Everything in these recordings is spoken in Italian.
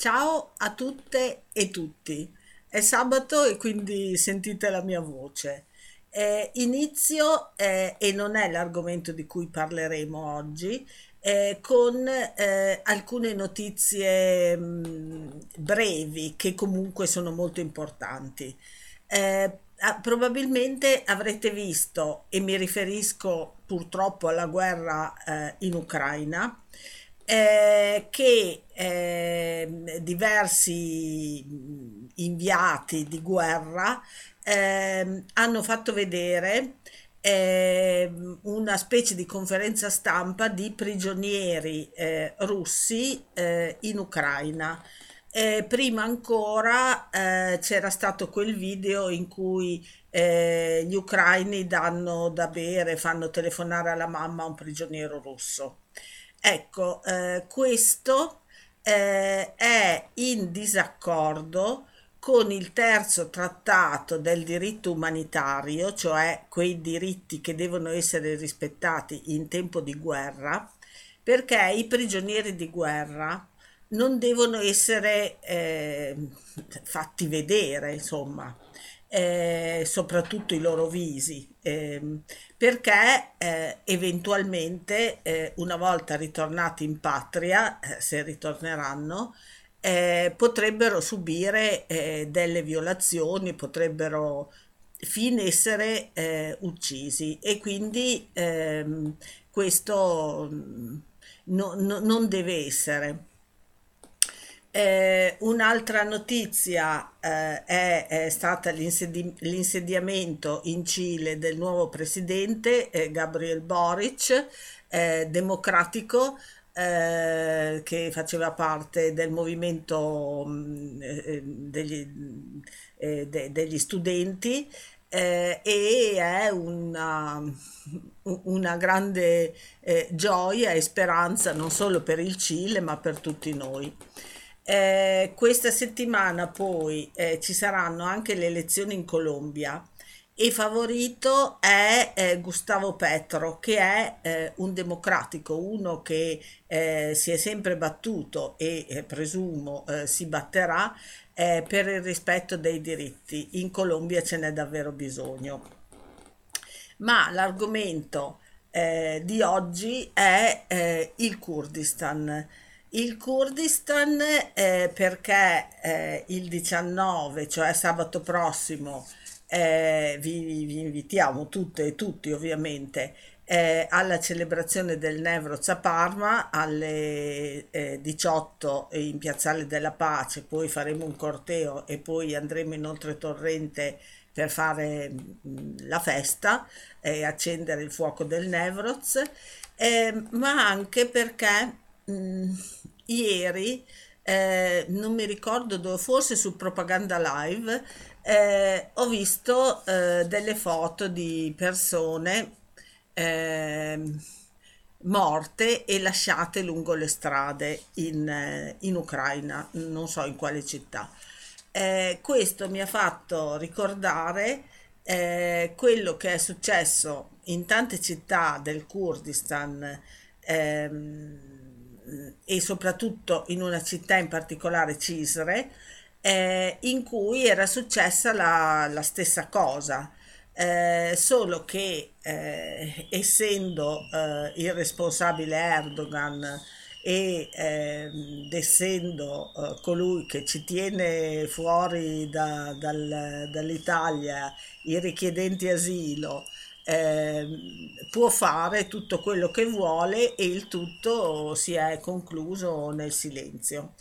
Ciao a tutte e tutti, è sabato e quindi sentite la mia voce. Inizio, e non è l'argomento di cui parleremo oggi, con alcune notizie brevi che comunque sono molto importanti. Probabilmente avrete visto, e mi riferisco purtroppo alla guerra in Ucraina, che diversi inviati di guerra hanno fatto vedere una specie di conferenza stampa di prigionieri russi in Ucraina. Prima ancora c'era stato quel video in cui gli ucraini danno da bere, fanno telefonare alla mamma a un prigioniero russo. Ecco, questo è in disaccordo con il terzo trattato del diritto umanitario, cioè quei diritti che devono essere rispettati in tempo di guerra, perché i prigionieri di guerra non devono essere fatti vedere, insomma, soprattutto i loro visi, perché eventualmente una volta ritornati in patria, se ritorneranno, potrebbero subire delle violazioni, potrebbero fin essere uccisi, e quindi questo non deve essere. Un'altra notizia è stata l'insediamento in Cile del nuovo presidente Gabriel Boric, democratico, che faceva parte del movimento degli studenti, e è una grande gioia e speranza non solo per il Cile ma per tutti noi. Questa settimana poi ci saranno anche le elezioni in Colombia e favorito è Gustavo Petro, che è un democratico, uno che si è sempre battuto e presumo si batterà per il rispetto dei diritti. In Colombia ce n'è davvero bisogno. Ma l'argomento di oggi è il Kurdistan. Il Kurdistan perché il 19, cioè sabato prossimo, vi invitiamo tutte e tutti ovviamente alla celebrazione del Nevroz a Parma alle 18 in Piazzale della Pace, poi faremo un corteo e poi andremo in Oltretorrente per fare la festa e accendere il fuoco del Nevroz, ma anche perché ieri, non mi ricordo dove, forse su Propaganda Live, ho visto delle foto di persone morte e lasciate lungo le strade in Ucraina, non so in quale città. Questo mi ha fatto ricordare quello che è successo in tante città del Kurdistan, e soprattutto in una città in particolare, Cisre, in cui era successa la stessa cosa, solo che essendo il responsabile Erdogan ed essendo colui che ci tiene fuori dall'Italia i richiedenti asilo, può fare tutto quello che vuole, e il tutto si è concluso nel silenzio.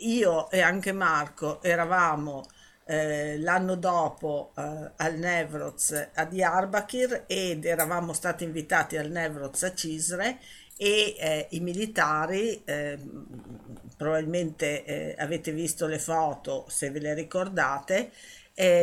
Io e anche Marco eravamo l'anno dopo al Nevroz a Diyarbakir ed eravamo stati invitati al Nevroz a Cisre, e i militari, probabilmente avete visto le foto se ve le ricordate,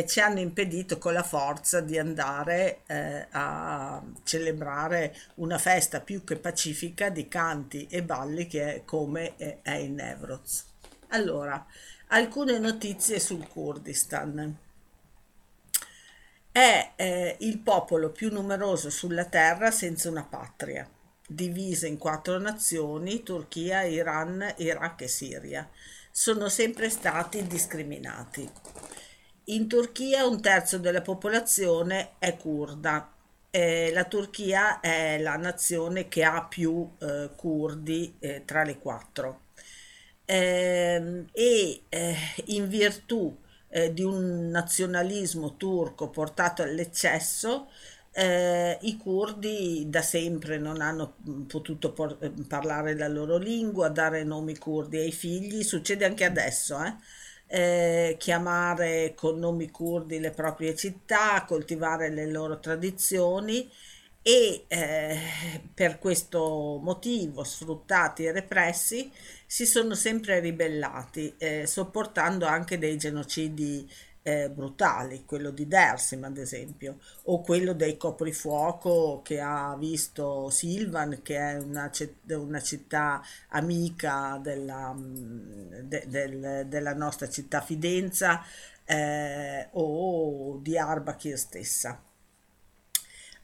ci hanno impedito con la forza di andare a celebrare una festa più che pacifica di canti e balli, che è come è in Nevroz. Allora, alcune notizie sul Kurdistan. È il popolo più numeroso sulla terra senza una patria. divise in 4 nazioni, Turchia, Iran, Iraq e Siria, sono sempre stati discriminati. In Turchia 1/3 della popolazione è curda. La Turchia è la nazione che ha più curdi tra le 4. In virtù di un nazionalismo turco portato all'eccesso, i curdi da sempre non hanno potuto parlare la loro lingua, dare nomi curdi ai figli. Succede anche adesso, chiamare con nomi curdi le proprie città, coltivare le loro tradizioni, e per questo motivo, sfruttati e repressi, si sono sempre ribellati, sopportando anche dei genocidi brutali, quello di Dersim ad esempio, o quello dei coprifuoco che ha visto Silvan, che è una città amica della nostra città Fidenza, o di Arbachir stessa.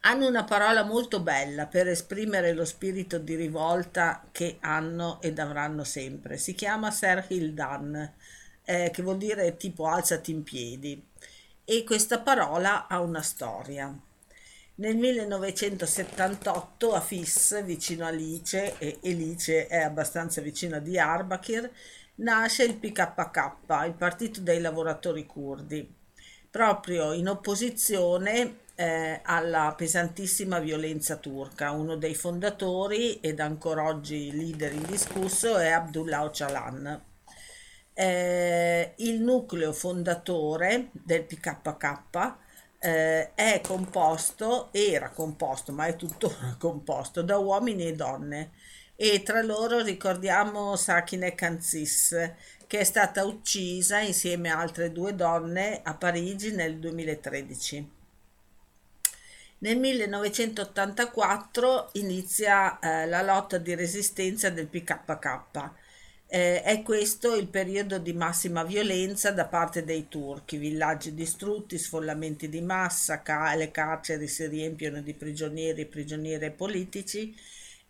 Hanno una parola molto bella per esprimere lo spirito di rivolta che hanno ed avranno sempre. Si chiama Serhildan, che vuol dire tipo alzati in piedi, e questa parola ha una storia. Nel 1978 a Fis, vicino a Lice, e Lice è abbastanza vicino a Diyarbakir, nasce il PKK, il Partito dei Lavoratori Curdi, proprio in opposizione alla pesantissima violenza turca. Uno dei fondatori ed ancora oggi leader indiscusso è Abdullah Öcalan. Il nucleo fondatore del PKK era composto, ma è tuttora composto, da uomini e donne, e tra loro ricordiamo Sakine Khansis, che è stata uccisa insieme a altre 2 donne a Parigi nel 2013. Nel 1984 inizia la lotta di resistenza del PKK. È questo il periodo di massima violenza da parte dei turchi: villaggi distrutti, sfollamenti di massa, le carceri si riempiono di prigionieri, prigioniere politici,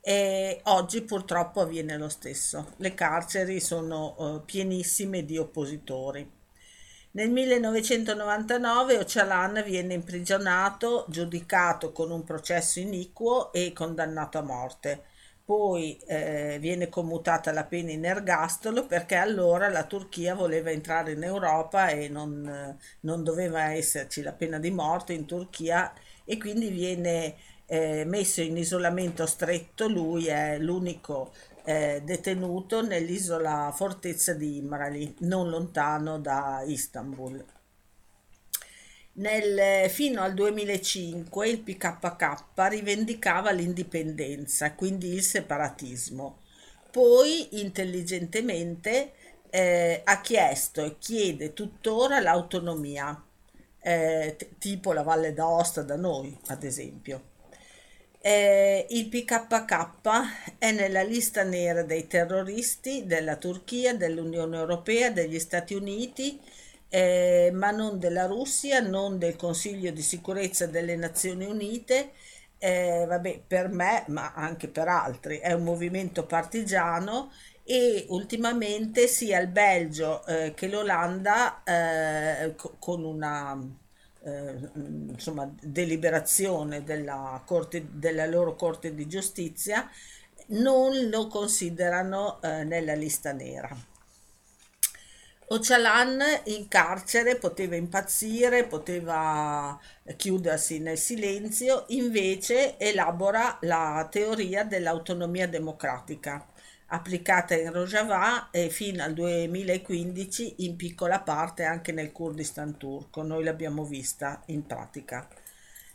e oggi purtroppo avviene lo stesso. Le carceri sono pienissime di oppositori. Nel 1999 Öcalan viene imprigionato, giudicato con un processo iniquo e condannato a morte. Poi viene commutata la pena in ergastolo, perché allora la Turchia voleva entrare in Europa e non doveva esserci la pena di morte in Turchia, e quindi viene messo in isolamento stretto. Lui è l'unico detenuto nell'isola fortezza di Imrali, non lontano da Istanbul. Fino al 2005 il PKK rivendicava l'indipendenza, quindi il separatismo. Poi intelligentemente ha chiesto e chiede tuttora l'autonomia, tipo la Valle d'Aosta da noi ad esempio. Il PKK è nella lista nera dei terroristi della Turchia, dell'Unione Europea, degli Stati Uniti, ma non della Russia, non del Consiglio di Sicurezza delle Nazioni Unite. Per me, ma anche per altri, è un movimento partigiano, e ultimamente sia il Belgio che l'Olanda, con una deliberazione della loro Corte di Giustizia, non lo considerano nella lista nera. Öcalan in carcere poteva impazzire, poteva chiudersi nel silenzio, invece elabora la teoria dell'autonomia democratica, applicata in Rojava e fino al 2015 in piccola parte anche nel Kurdistan turco. Noi l'abbiamo vista in pratica.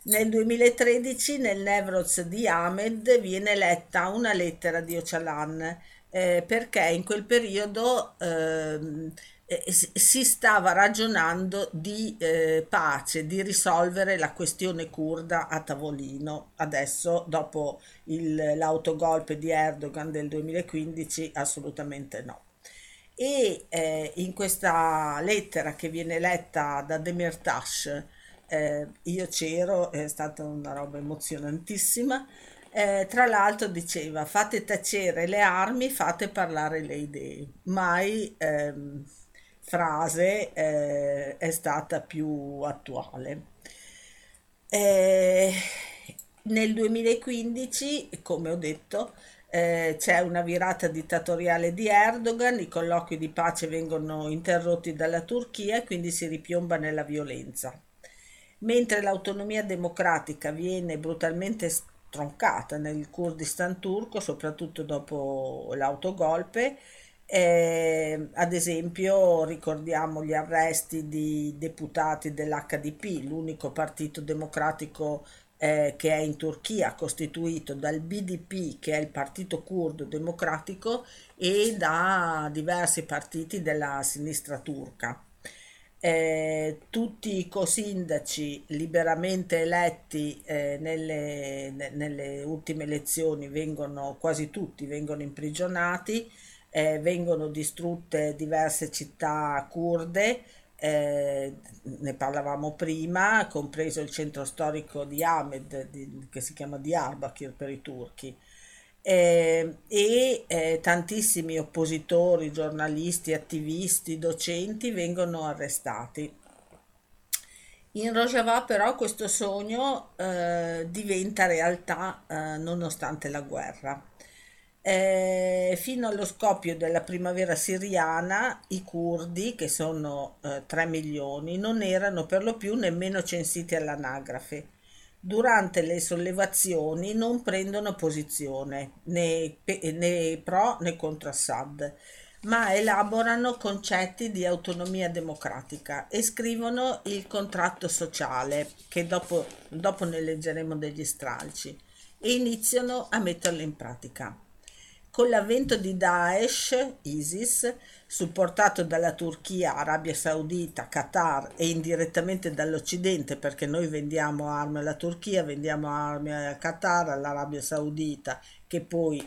Nel 2013 nel Nevroz di Amed viene letta una lettera di Öcalan, perché in quel periodo si stava ragionando di pace, di risolvere la questione curda a tavolino. Adesso, dopo l'autogolpe di Erdogan del 2015, assolutamente no. In questa lettera che viene letta da Demirtas, io c'ero, è stata una roba emozionantissima. Tra l'altro diceva: fate tacere le armi, fate parlare le idee. Mai frase è stata più attuale. Nel 2015, come ho detto, c'è una virata dittatoriale di Erdogan, i colloqui di pace vengono interrotti dalla Turchia e quindi si ripiomba nella violenza. Mentre l'autonomia democratica viene brutalmente stroncata nel Kurdistan turco, soprattutto dopo l'autogolpe, ad esempio ricordiamo gli arresti di deputati dell'HDP, l'unico partito democratico che è in Turchia, costituito dal BDP, che è il partito curdo democratico, e da diversi partiti della sinistra turca. Tutti i cosindaci liberamente eletti nelle ultime elezioni quasi tutti vengono imprigionati, vengono distrutte diverse città curde. Ne parlavamo prima, compreso il centro storico di Amed, che si chiama Diyarbakir per i turchi, tantissimi oppositori, giornalisti, attivisti, docenti vengono arrestati. In Rojava però questo sogno diventa realtà nonostante la guerra. Fino allo scoppio della primavera siriana i curdi, che sono 3 milioni, non erano per lo più nemmeno censiti all'anagrafe. Durante le sollevazioni non prendono posizione né pro né contro Assad, ma elaborano concetti di autonomia democratica e scrivono il contratto sociale, che dopo ne leggeremo degli stralci, e iniziano a metterlo in pratica. Con l'avvento di Daesh, ISIS, supportato dalla Turchia, Arabia Saudita, Qatar e indirettamente dall'Occidente, perché noi vendiamo armi alla Turchia, vendiamo armi al Qatar, all'Arabia Saudita, che poi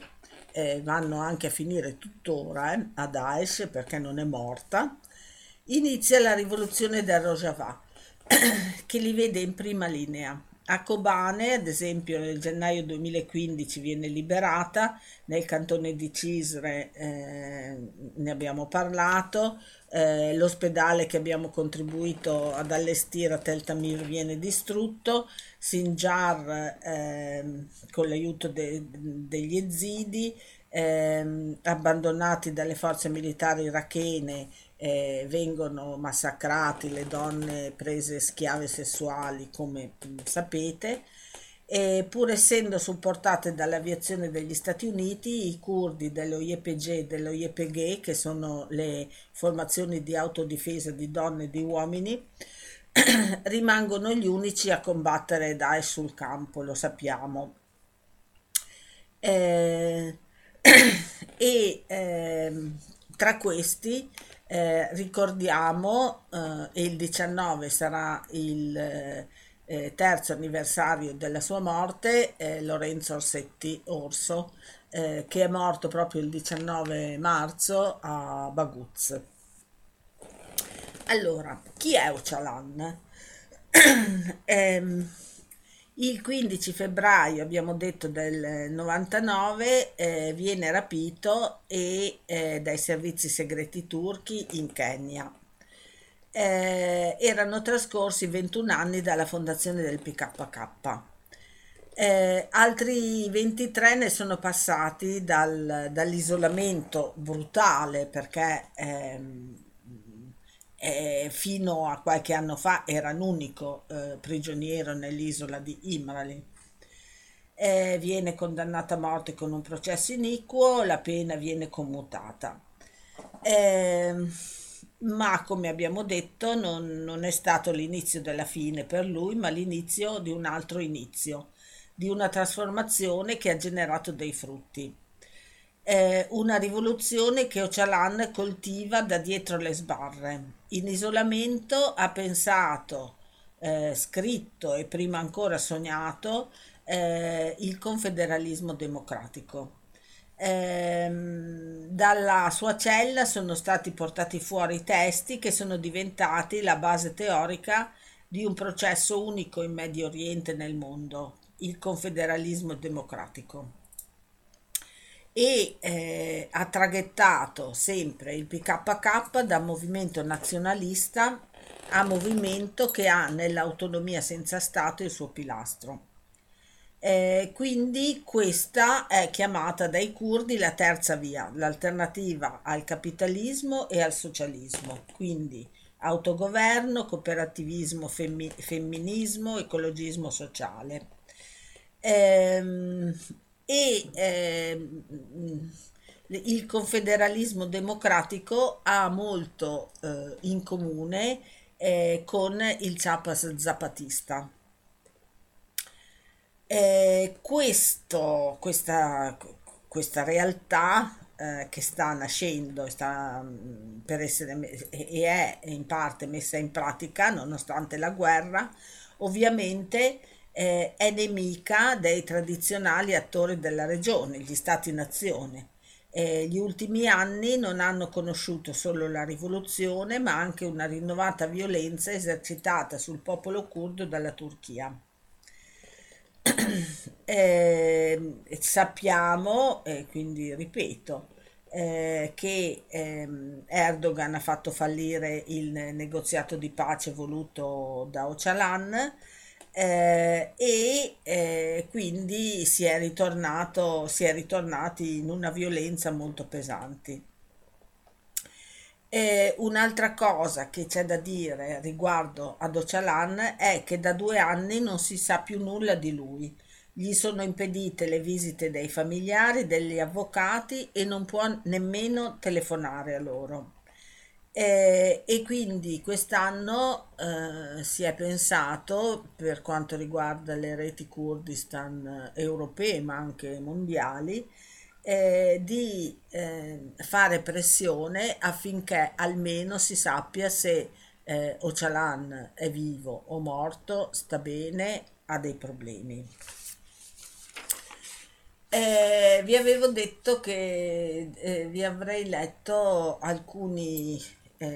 vanno anche a finire tuttora a Daesh, perché non è morta, inizia la rivoluzione del Rojava, che li vede in prima linea. A Kobane, ad esempio, nel gennaio 2015 viene liberata, nel cantone di Cisre ne abbiamo parlato, l'ospedale che abbiamo contribuito ad allestire a Tel Tamir viene distrutto, Sinjar con l'aiuto degli Yazidi, abbandonati dalle forze militari irachene, vengono massacrati, le donne prese schiave sessuali, come sapete, e pur essendo supportate dall'aviazione degli Stati Uniti, i curdi dello YPG e dello YPG, che sono le formazioni di autodifesa di donne e di uomini, rimangono gli unici a combattere Daesh sul campo, lo sappiamo. Tra questi ricordiamo il 19 sarà il terzo anniversario della sua morte, Lorenzo Orsetti Orso, che è morto proprio il 19 marzo a Baguz. Allora, chi è Öcalan? Il 15 febbraio, abbiamo detto, del 99 viene rapito dai servizi segreti turchi in Kenya. Erano trascorsi 21 anni dalla fondazione del PKK. Altri 23 ne sono passati dall'isolamento brutale, perché fino a qualche anno fa era l'unico prigioniero nell'isola di Imrali. Viene condannato a morte con un processo iniquo, la pena viene commutata. Ma come abbiamo detto non è stato l'inizio della fine per lui, ma l'inizio di un altro inizio, di una trasformazione che ha generato dei frutti. Una rivoluzione che Öcalan coltiva da dietro le sbarre. In isolamento ha pensato, scritto e prima ancora sognato il confederalismo democratico. Dalla sua cella sono stati portati fuori testi che sono diventati la base teorica di un processo unico in Medio Oriente e nel mondo, il confederalismo democratico e ha traghettato sempre il PKK da movimento nazionalista a movimento che ha nell'autonomia senza Stato il suo pilastro. Quindi questa è chiamata dai curdi la terza via, l'alternativa al capitalismo e al socialismo, quindi autogoverno, cooperativismo, femminismo, ecologismo sociale. Il confederalismo democratico ha molto in comune con il Chapas zapatista. Questa realtà che sta nascendo e è in parte messa in pratica nonostante la guerra, ovviamente è nemica dei tradizionali attori della regione, gli Stati-nazione. Gli ultimi anni non hanno conosciuto solo la rivoluzione, ma anche una rinnovata violenza esercitata sul popolo curdo dalla Turchia. Sappiamo, quindi ripeto, che Erdogan ha fatto fallire il negoziato di pace voluto da Öcalan quindi si è ritornati in una violenza molto pesante. Un'altra cosa che c'è da dire riguardo ad Öcalan è che da 2 anni non si sa più nulla di lui. Gli sono impedite le visite dei familiari, degli avvocati e non può nemmeno telefonare a loro. E quindi quest'anno si è pensato, per quanto riguarda le reti Kurdistan europee ma anche mondiali, di fare pressione affinché almeno si sappia se Öcalan è vivo o morto, sta bene, ha dei problemi. Vi avevo detto che vi avrei letto alcuni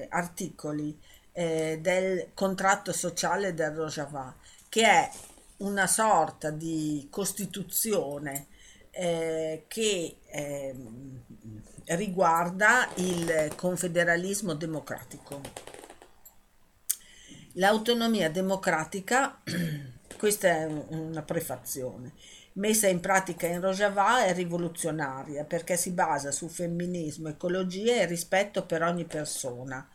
articoli del contratto sociale del Rojava, che è una sorta di costituzione che riguarda il confederalismo democratico. L'autonomia democratica, questa è una prefazione, messa in pratica in Rojava è rivoluzionaria perché si basa su femminismo, ecologia e rispetto per ogni persona,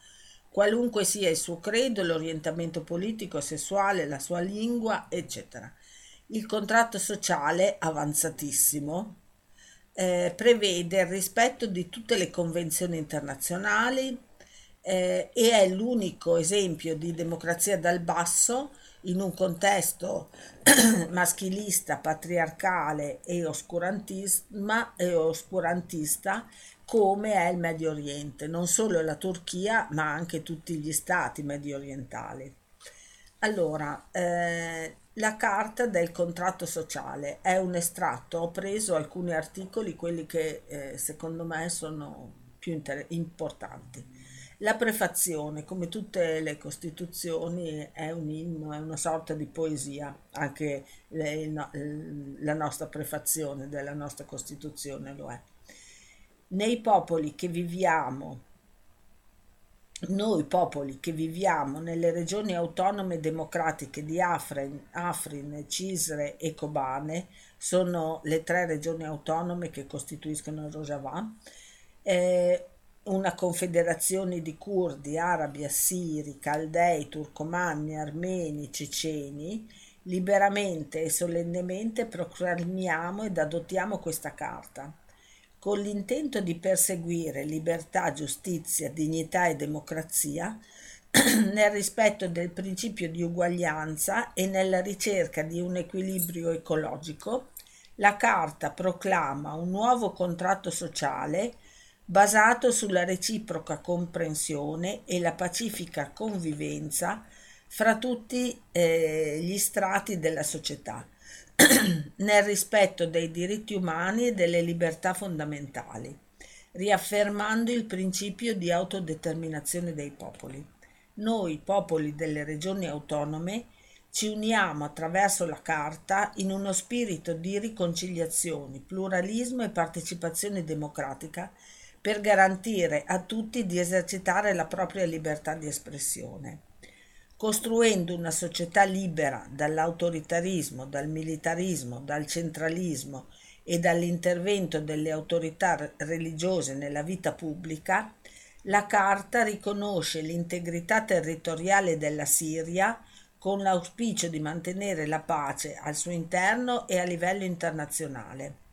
qualunque sia il suo credo, l'orientamento politico, sessuale, la sua lingua, eccetera. Il contratto sociale avanzatissimo prevede il rispetto di tutte le convenzioni internazionali e è l'unico esempio di democrazia dal basso in un contesto maschilista, patriarcale e oscurantista come è il Medio Oriente, non solo la Turchia ma anche tutti gli stati mediorientali. Allora, la carta del contratto sociale è un estratto, ho preso alcuni articoli, quelli che secondo me sono più importanti. La prefazione, come tutte le costituzioni, è un inno, è una sorta di poesia, anche la nostra prefazione della nostra Costituzione lo è. Nei popoli che viviamo, noi popoli che viviamo nelle regioni autonome democratiche di Afrin, Cisre e Kobane, sono le 3 regioni autonome che costituiscono il Rojava, una confederazione di curdi, arabi, assiri, caldei, turcomani, armeni, ceceni. Liberamente e solennemente proclamiamo ed adottiamo questa carta, con l'intento di perseguire libertà, giustizia, dignità e democrazia nel rispetto del principio di uguaglianza e nella ricerca di un equilibrio ecologico. La Carta proclama un nuovo contratto sociale basato sulla reciproca comprensione e la pacifica convivenza fra tutti gli strati della società, nel rispetto dei diritti umani e delle libertà fondamentali, riaffermando il principio di autodeterminazione dei popoli. Noi, popoli delle regioni autonome, Ci uniamo attraverso la Carta in uno spirito di riconciliazione, pluralismo e partecipazione democratica per garantire a tutti di esercitare la propria libertà di espressione, costruendo una società libera dall'autoritarismo, dal militarismo, dal centralismo e dall'intervento delle autorità religiose nella vita pubblica. La Carta riconosce l'integrità territoriale della Siria con l'auspicio di mantenere la pace al suo interno e a livello internazionale.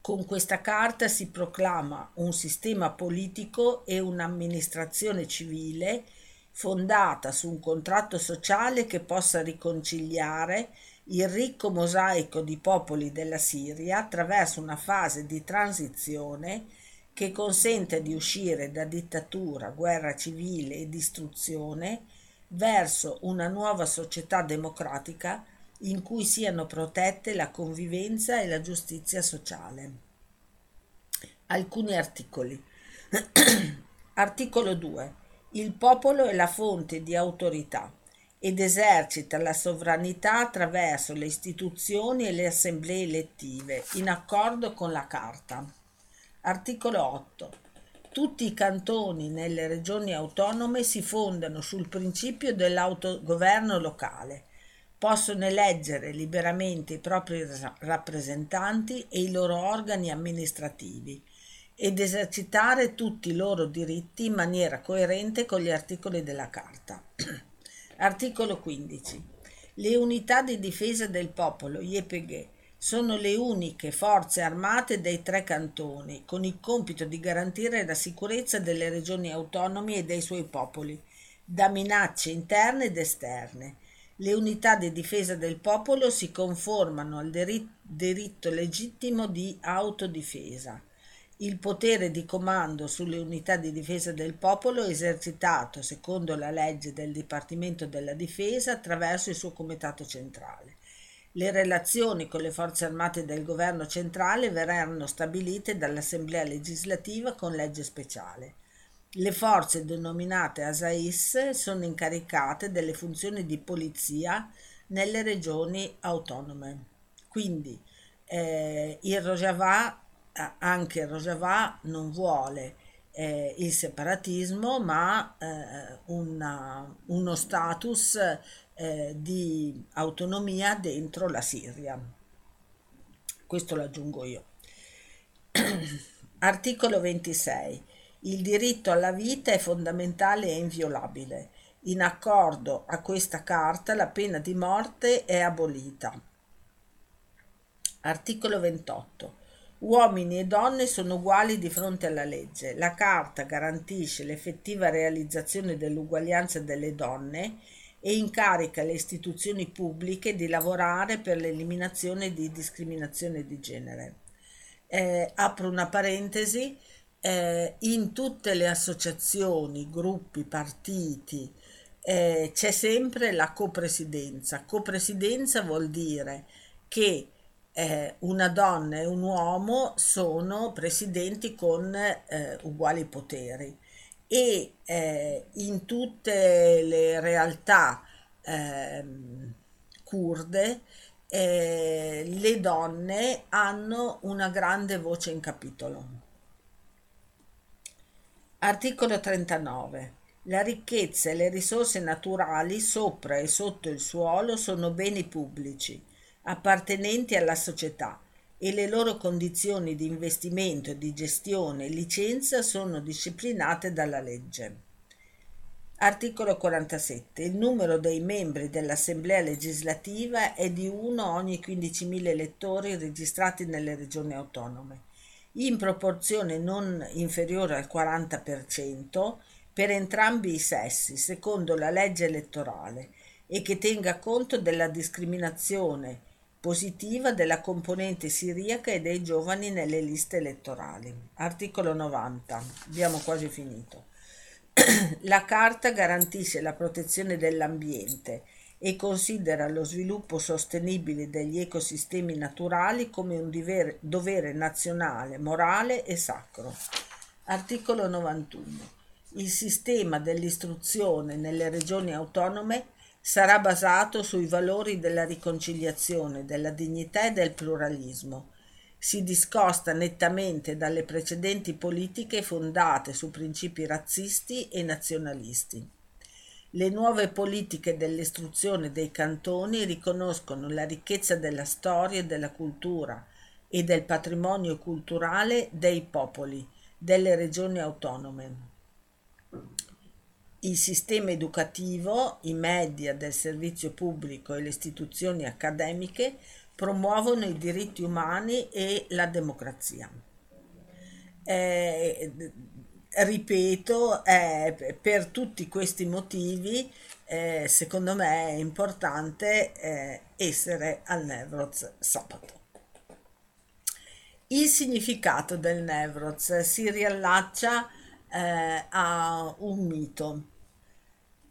Con questa Carta si proclama un sistema politico e un'amministrazione civile fondata su un contratto sociale che possa riconciliare il ricco mosaico di popoli della Siria attraverso una fase di transizione che consente di uscire da dittatura, guerra civile e distruzione verso una nuova società democratica in cui siano protette la convivenza e la giustizia sociale. Alcuni articoli. Articolo 2. Il popolo è la fonte di autorità ed esercita la sovranità attraverso le istituzioni e le assemblee elettive, in accordo con la Carta. Articolo 8. Tutti i cantoni nelle regioni autonome si fondano sul principio dell'autogoverno locale. Possono eleggere liberamente i propri rappresentanti e i loro organi amministrativi ed esercitare tutti i loro diritti in maniera coerente con gli articoli della Carta. Articolo 15. Le unità di difesa del popolo, YPG, sono le uniche forze armate dei tre cantoni, con il compito di garantire la sicurezza delle regioni autonome e dei suoi popoli, da minacce interne ed esterne. Le unità di difesa del popolo si conformano al diritto legittimo di autodifesa. Il potere di comando sulle unità di difesa del popolo è esercitato, secondo la legge del Dipartimento della Difesa, attraverso il suo Comitato Centrale. Le relazioni con le forze armate del governo centrale verranno stabilite dall'Assemblea legislativa con legge speciale. Le forze denominate ASAIS sono incaricate delle funzioni di polizia nelle regioni autonome. Quindi il Rojava non vuole il separatismo, ma uno status di autonomia dentro la Siria. Questo lo aggiungo io. Articolo 26. Il diritto alla vita è fondamentale e inviolabile. In accordo a questa Carta, la pena di morte è abolita. Articolo 28. Uomini e donne sono uguali di fronte alla legge. La Carta garantisce l'effettiva realizzazione dell'uguaglianza delle donne e incarica le istituzioni pubbliche di lavorare per l'eliminazione di discriminazione di genere. Apro una parentesi, in tutte le associazioni, gruppi, partiti c'è sempre la copresidenza. Copresidenza vuol dire che una donna e un uomo sono presidenti con uguali poteri. E in tutte le realtà curde le donne hanno una grande voce in capitolo. Articolo 39. La ricchezza e le risorse naturali sopra e sotto il suolo sono beni pubblici appartenenti alla società, e le loro condizioni di investimento, di gestione e licenza sono disciplinate dalla legge. Articolo 47. Il numero dei membri dell'Assemblea legislativa è di 1 ogni 15.000 elettori registrati nelle regioni autonome, in proporzione non inferiore al 40% per entrambi i sessi, secondo la legge elettorale, e che tenga conto della discriminazione positiva della componente siriaca e dei giovani nelle liste elettorali. Articolo 90. Abbiamo quasi finito. La Carta garantisce la protezione dell'ambiente e considera lo sviluppo sostenibile degli ecosistemi naturali come un dovere nazionale, morale e sacro. Articolo 91. Il sistema dell'istruzione nelle regioni autonome sarà basato sui valori della riconciliazione, della dignità e del pluralismo. Si discosta nettamente dalle precedenti politiche fondate su principi razzisti e nazionalisti. Le nuove politiche dell'istruzione dei cantoni riconoscono la ricchezza della storia e della cultura e del patrimonio culturale dei popoli, delle regioni autonome. Il sistema educativo, i media del servizio pubblico e le istituzioni accademiche promuovono i diritti umani e la democrazia. Per tutti questi motivi, secondo me è importante essere al Nevroz sabato. Il significato del Nevroz si riallaccia a un mito.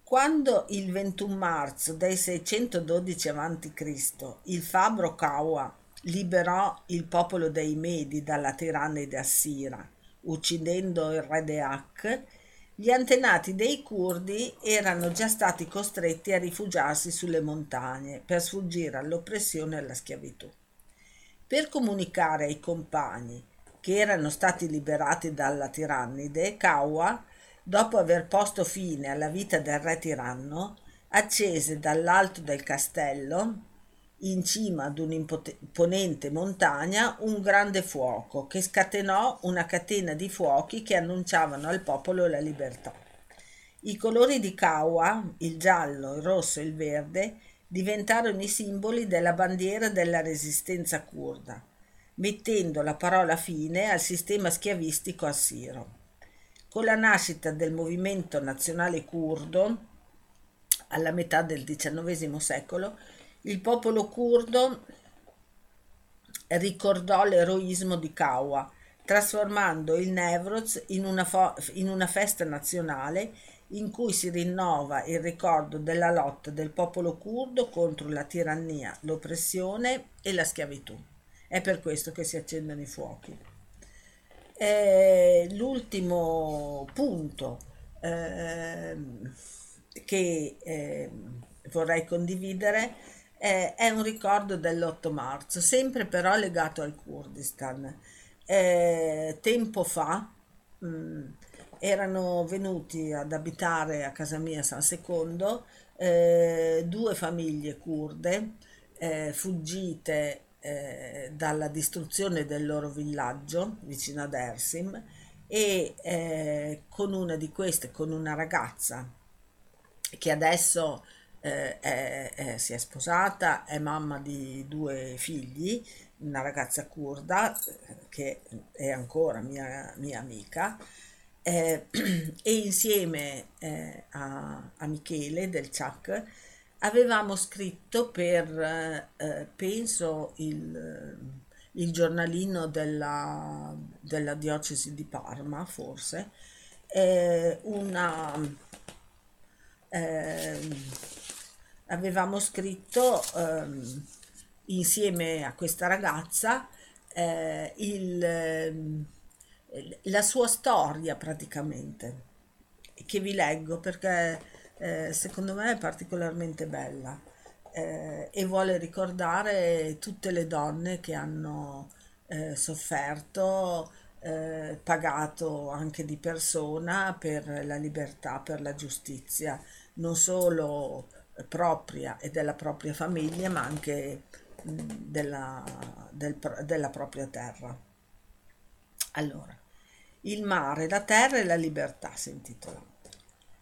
Quando il 21 marzo del 612 a.C. il fabbro Caua liberò il popolo dei Medi dalla tirannide assira, uccidendo il re Deak, gli antenati dei curdi erano già stati costretti a rifugiarsi sulle montagne per sfuggire all'oppressione e alla schiavitù. Per comunicare ai compagni che erano stati liberati dalla tirannide, Caua, dopo aver posto fine alla vita del re tiranno, accese dall'alto del castello, in cima ad un'imponente montagna, un grande fuoco che scatenò una catena di fuochi che annunciavano al popolo la libertà. I colori di Caua, il giallo, il rosso e il verde, diventarono i simboli della bandiera della resistenza curda, mettendo la parola fine al sistema schiavistico assiro. Con la nascita del movimento nazionale curdo, alla metà del XIX secolo, il popolo curdo ricordò l'eroismo di Kawa, trasformando il Nevroz in una festa nazionale in cui si rinnova il ricordo della lotta del popolo curdo contro la tirannia, l'oppressione e la schiavitù. È per questo che si accendono i fuochi. L'ultimo punto che vorrei condividere è un ricordo dell'8 marzo, sempre però legato al Kurdistan. Tempo fa erano venuti ad abitare a casa mia San Secondo due famiglie curde fuggite dalla distruzione del loro villaggio vicino a Dersim, e con una di queste, con una ragazza che adesso si è sposata, è mamma di due figli, una ragazza curda che è ancora mia amica, e insieme a Michele del Ciak avevamo scritto per penso il giornalino della diocesi di Parma, forse avevamo scritto insieme a questa ragazza la sua storia, praticamente, che vi leggo perché secondo me è particolarmente bella e vuole ricordare tutte le donne che hanno sofferto, pagato anche di persona per la libertà, per la giustizia, non solo propria e della propria famiglia, ma anche della propria terra. Allora, il mare, la terra e la libertà si intitola.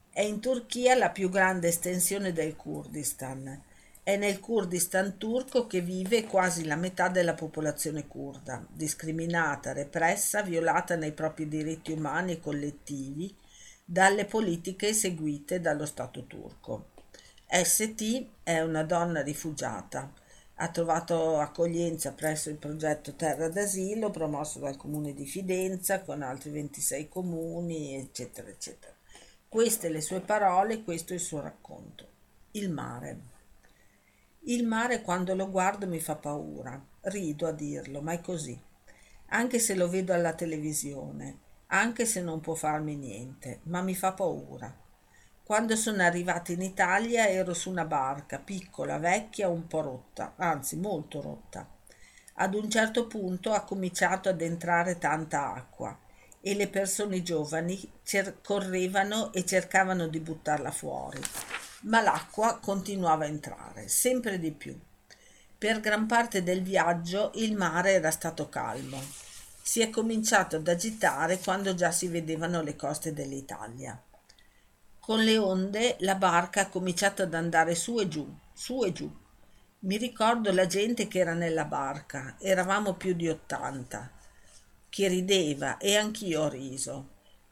È in Turchia la più grande estensione del Kurdistan. È nel Kurdistan turco che vive quasi la metà della popolazione curda, discriminata, repressa, violata nei propri diritti umani e collettivi dalle politiche seguite dallo Stato turco. ST è una donna rifugiata. Ha trovato accoglienza presso il progetto Terra d'Asilo, promosso dal comune di Fidenza con altri 26 comuni, eccetera, eccetera. Queste le sue parole, questo il suo racconto. Il mare. Il mare, quando lo guardo, mi fa paura. Rido a dirlo, ma è così. Anche se lo vedo alla televisione, anche se non può farmi niente, ma mi fa paura. Quando sono arrivata in Italia ero su una barca, piccola, vecchia, un po' rotta, anzi molto rotta. Ad un certo punto ha cominciato ad entrare tanta acqua e le persone giovani correvano e cercavano di buttarla fuori, ma l'acqua continuava a entrare, sempre di più. Per gran parte del viaggio il mare era stato calmo. Si è cominciato ad agitare quando già si vedevano le coste dell'Italia. Con le onde la barca ha cominciato ad andare su e giù, su e giù. Mi ricordo la gente che era nella barca, eravamo più di 80, che rideva e anch'io ho riso,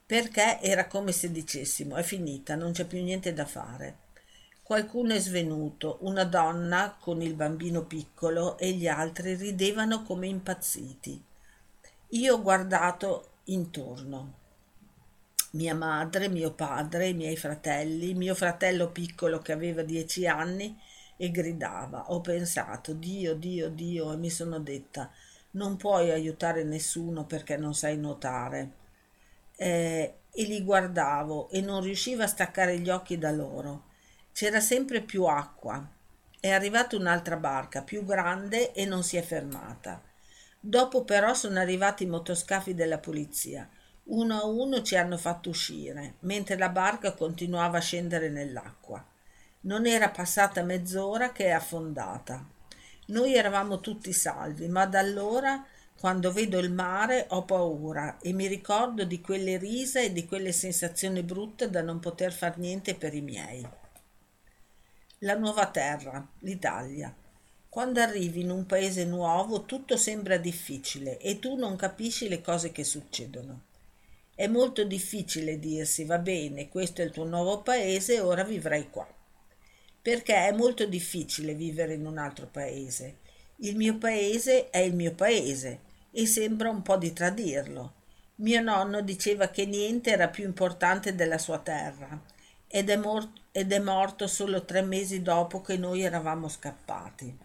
perché era come se dicessimo: è finita, non c'è più niente da fare. Qualcuno è svenuto, una donna con il bambino piccolo e gli altri ridevano come impazziti. Io ho guardato intorno. Mia madre, mio padre, i miei fratelli, mio fratello piccolo che aveva 10 anni e gridava. Ho pensato: Dio, Dio, Dio, e mi sono detta: non puoi aiutare nessuno perché non sai nuotare. E li guardavo e non riuscivo a staccare gli occhi da loro. C'era sempre più acqua. È arrivata un'altra barca, più grande, e non si è fermata. Dopo però sono arrivati i motoscafi della polizia. Uno a uno ci hanno fatto uscire, mentre la barca continuava a scendere nell'acqua. Non era passata mezz'ora che è affondata. Noi eravamo tutti salvi, ma da allora, quando vedo il mare, ho paura e mi ricordo di quelle risa e di quelle sensazioni brutte da non poter far niente per i miei. La nuova terra, l'Italia. Quando arrivi in un paese nuovo tutto sembra difficile e tu non capisci le cose che succedono. È molto difficile dirsi: va bene, questo è il tuo nuovo paese, ora vivrai qua. Perché è molto difficile vivere in un altro paese. Il mio paese è il mio paese e sembra un po' di tradirlo. Mio nonno diceva che niente era più importante della sua terra. Ed è morto solo 3 mesi dopo che noi eravamo scappati.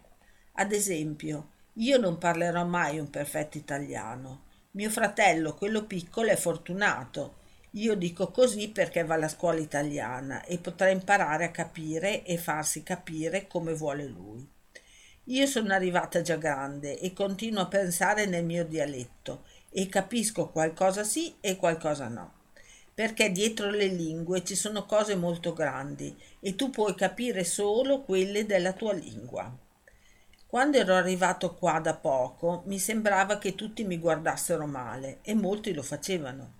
Ad esempio, io non parlerò mai un perfetto italiano. Mio fratello, quello piccolo, è fortunato. Io dico così perché va alla scuola italiana e potrà imparare a capire e farsi capire come vuole lui. Io sono arrivata già grande e continuo a pensare nel mio dialetto e capisco qualcosa sì e qualcosa no. Perché dietro le lingue ci sono cose molto grandi e tu puoi capire solo quelle della tua lingua. Quando ero arrivato qua da poco mi sembrava che tutti mi guardassero male e molti lo facevano.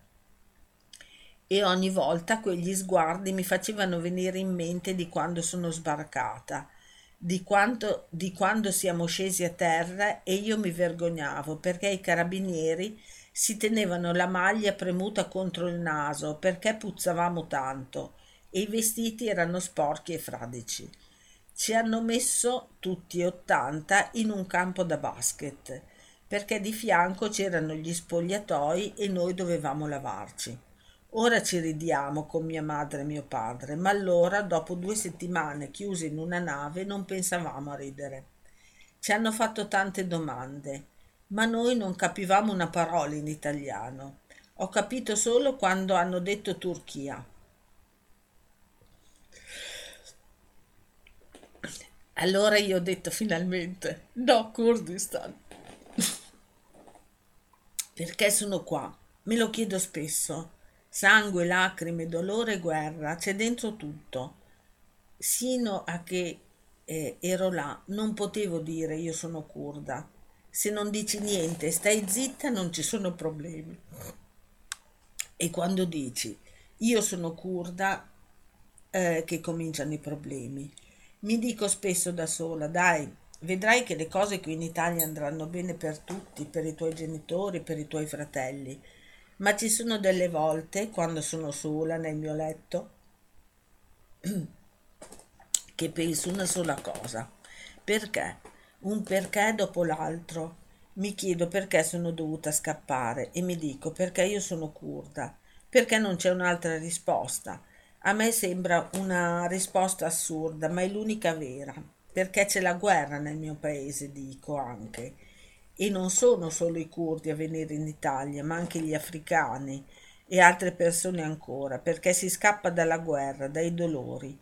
E ogni volta quegli sguardi mi facevano venire in mente di quando sono sbarcata, di quando siamo scesi a terra e io mi vergognavo perché i carabinieri si tenevano la maglia premuta contro il naso perché puzzavamo tanto e i vestiti erano sporchi e fradici. Ci hanno messo tutti 80 in un campo da basket perché di fianco c'erano gli spogliatoi e noi dovevamo lavarci. Ora ci ridiamo con mia madre e mio padre, ma allora dopo 2 settimane chiusi in una nave non pensavamo a ridere. Ci hanno fatto tante domande, ma noi non capivamo una parola in italiano. Ho capito solo quando hanno detto Turchia. Allora io ho detto finalmente: no, Kurdistan. Perché sono qua? Me lo chiedo spesso. Sangue, lacrime, dolore, guerra, c'è dentro tutto. Sino a che ero là non potevo dire io sono curda. Se non dici niente, stai zitta, non ci sono problemi. E quando dici io sono curda, che cominciano i problemi. Mi dico spesso da sola: dai, vedrai che le cose qui in Italia andranno bene per tutti, per i tuoi genitori, per i tuoi fratelli. Ma ci sono delle volte, quando sono sola nel mio letto, che penso una sola cosa: perché? Un perché dopo l'altro. Mi chiedo perché sono dovuta scappare e mi dico perché io sono curda, perché non c'è un'altra risposta. A me sembra una risposta assurda, ma è l'unica vera, perché c'è la guerra nel mio paese, dico anche, e non sono solo i curdi a venire in Italia, ma anche gli africani e altre persone ancora, perché si scappa dalla guerra, dai dolori.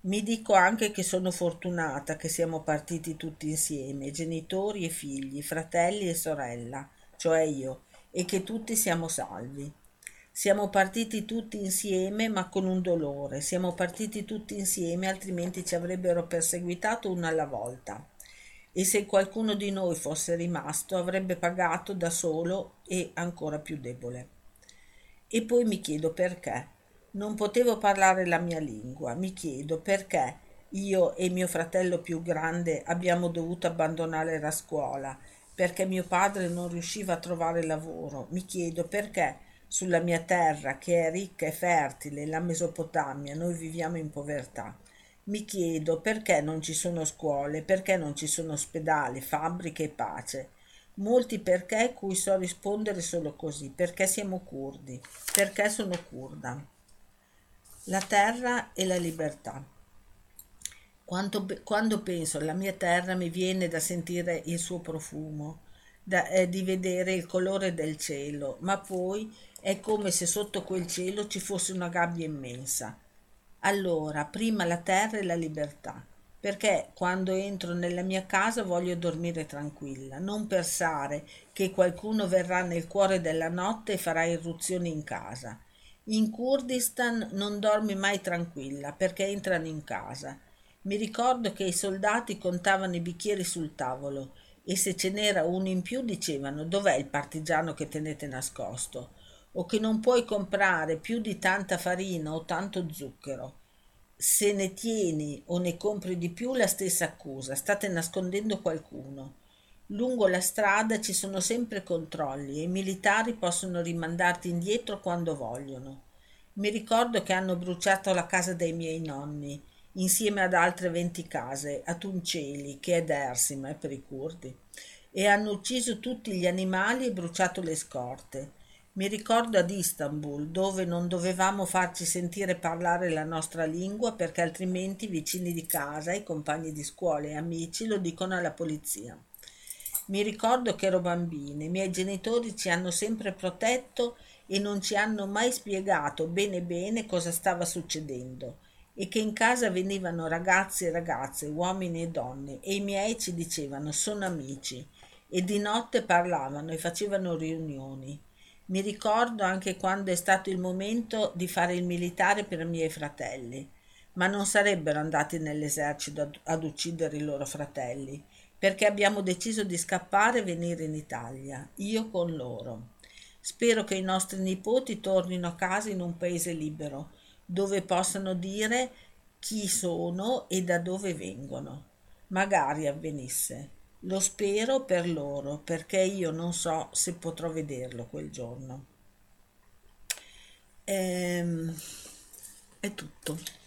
Mi dico anche che sono fortunata che siamo partiti tutti insieme, genitori e figli, fratelli e sorella, cioè io, e che tutti siamo salvi. Siamo partiti tutti insieme ma con un dolore, siamo partiti tutti insieme altrimenti ci avrebbero perseguitato uno alla volta. E se qualcuno di noi fosse rimasto avrebbe pagato da solo e ancora più debole. E poi mi chiedo perché. Non potevo parlare la mia lingua, mi chiedo perché io e mio fratello più grande abbiamo dovuto abbandonare la scuola, perché mio padre non riusciva a trovare lavoro, mi chiedo perché sulla mia terra, che è ricca e fertile, la Mesopotamia, noi viviamo in povertà. Mi chiedo perché non ci sono scuole, perché non ci sono ospedali, fabbriche e pace. Molti perché cui so rispondere solo così, perché siamo curdi, perché sono curda. La terra e la libertà. Quando penso alla mia terra mi viene da sentire il suo profumo, di vedere il colore del cielo, ma poi è come se sotto quel cielo ci fosse una gabbia immensa. Allora, prima la terra e la libertà, perché quando entro nella mia casa voglio dormire tranquilla, non pensare che qualcuno verrà nel cuore della notte e farà irruzioni in casa. In Kurdistan non dormi mai tranquilla perché entrano in casa. Mi ricordo che i soldati contavano i bicchieri sul tavolo e se ce n'era uno in più dicevano «Dov'è il partigiano che tenete nascosto?» o che non puoi comprare più di tanta farina o tanto zucchero. Se ne tieni o ne compri di più la stessa accusa, state nascondendo qualcuno. Lungo la strada ci sono sempre controlli e i militari possono rimandarti indietro quando vogliono. Mi ricordo che hanno bruciato la casa dei miei nonni, insieme ad altre 20 case, a Tunceli, che è Dersim, per i curdi, e hanno ucciso tutti gli animali e bruciato le scorte. Mi ricordo ad Istanbul, dove non dovevamo farci sentire parlare la nostra lingua perché altrimenti i vicini di casa, i compagni di scuola e amici lo dicono alla polizia. Mi ricordo che ero bambina, i miei genitori ci hanno sempre protetto e non ci hanno mai spiegato bene bene cosa stava succedendo e che in casa venivano ragazzi e ragazze, uomini e donne e i miei ci dicevano sono amici e di notte parlavano e facevano riunioni. Mi ricordo anche quando è stato il momento di fare il militare per i miei fratelli, ma non sarebbero andati nell'esercito ad uccidere i loro fratelli. Perché abbiamo deciso di scappare e venire in Italia, io con loro. Spero che i nostri nipoti tornino a casa in un paese libero, dove possano dire chi sono e da dove vengono. Magari avvenisse. Lo spero per loro, perché io non so se potrò vederlo quel giorno. È tutto.